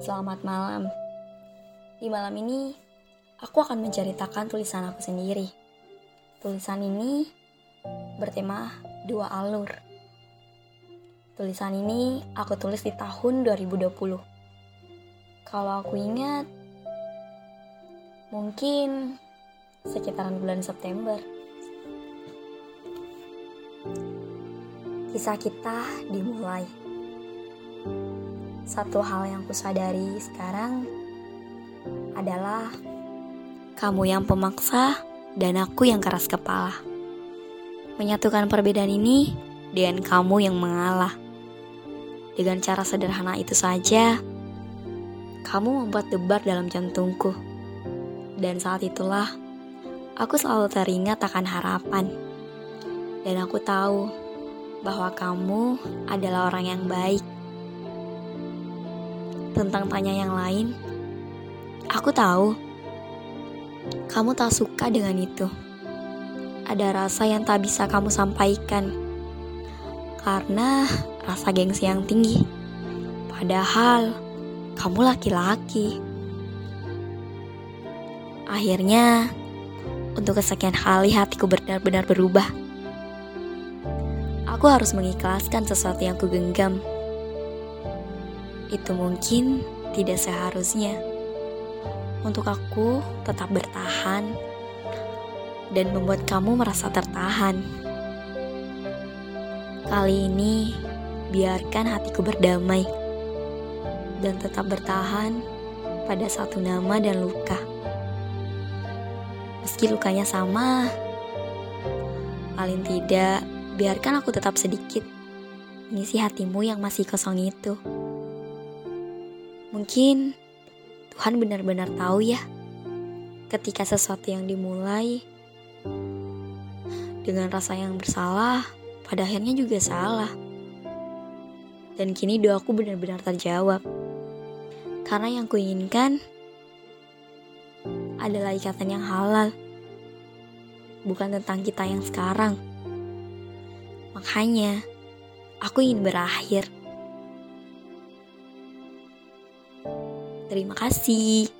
Selamat malam. Di malam ini, aku akan menceritakan tulisan aku sendiri. Tulisan ini bertema Dua Alur. Tulisan ini aku tulis di tahun 2020. Kalau aku ingat, mungkin sekitaran bulan September. Kisah kita dimulai. Satu hal yang kusadari sekarang adalah kamu yang pemaksa dan aku yang keras kepala. Menyatukan perbedaan ini dengan kamu yang mengalah. Dengan cara sederhana itu saja, kamu membuat debar dalam jantungku. Dan saat itulah, aku selalu teringat akan harapan. Dan aku tahu bahwa kamu adalah orang yang baik. Tentang tanya yang lain, aku tahu kamu tak suka dengan itu. Ada rasa yang tak bisa kamu sampaikan karena rasa gengsi yang tinggi. Padahal kamu laki-laki. Akhirnya, untuk kesekian kali hatiku benar-benar berubah. Aku harus mengikhlaskan sesuatu yang kugenggam. Itu mungkin tidak seharusnya. Untuk aku tetap bertahan dan membuat kamu merasa tertahan. Kali ini biarkan hatiku berdamai dan tetap bertahan pada satu nama dan luka. Meski lukanya sama, paling tidak biarkan aku tetap sedikit mengisi hatimu yang masih kosong itu. Mungkin Tuhan benar-benar tahu ya, ketika sesuatu yang dimulai dengan rasa yang bersalah, pada akhirnya juga salah. Dan kini doaku benar-benar terjawab. Karena yang kuinginkan adalah ikatan yang halal, bukan tentang kita yang sekarang. Makanya, aku ingin berakhir. Terima kasih.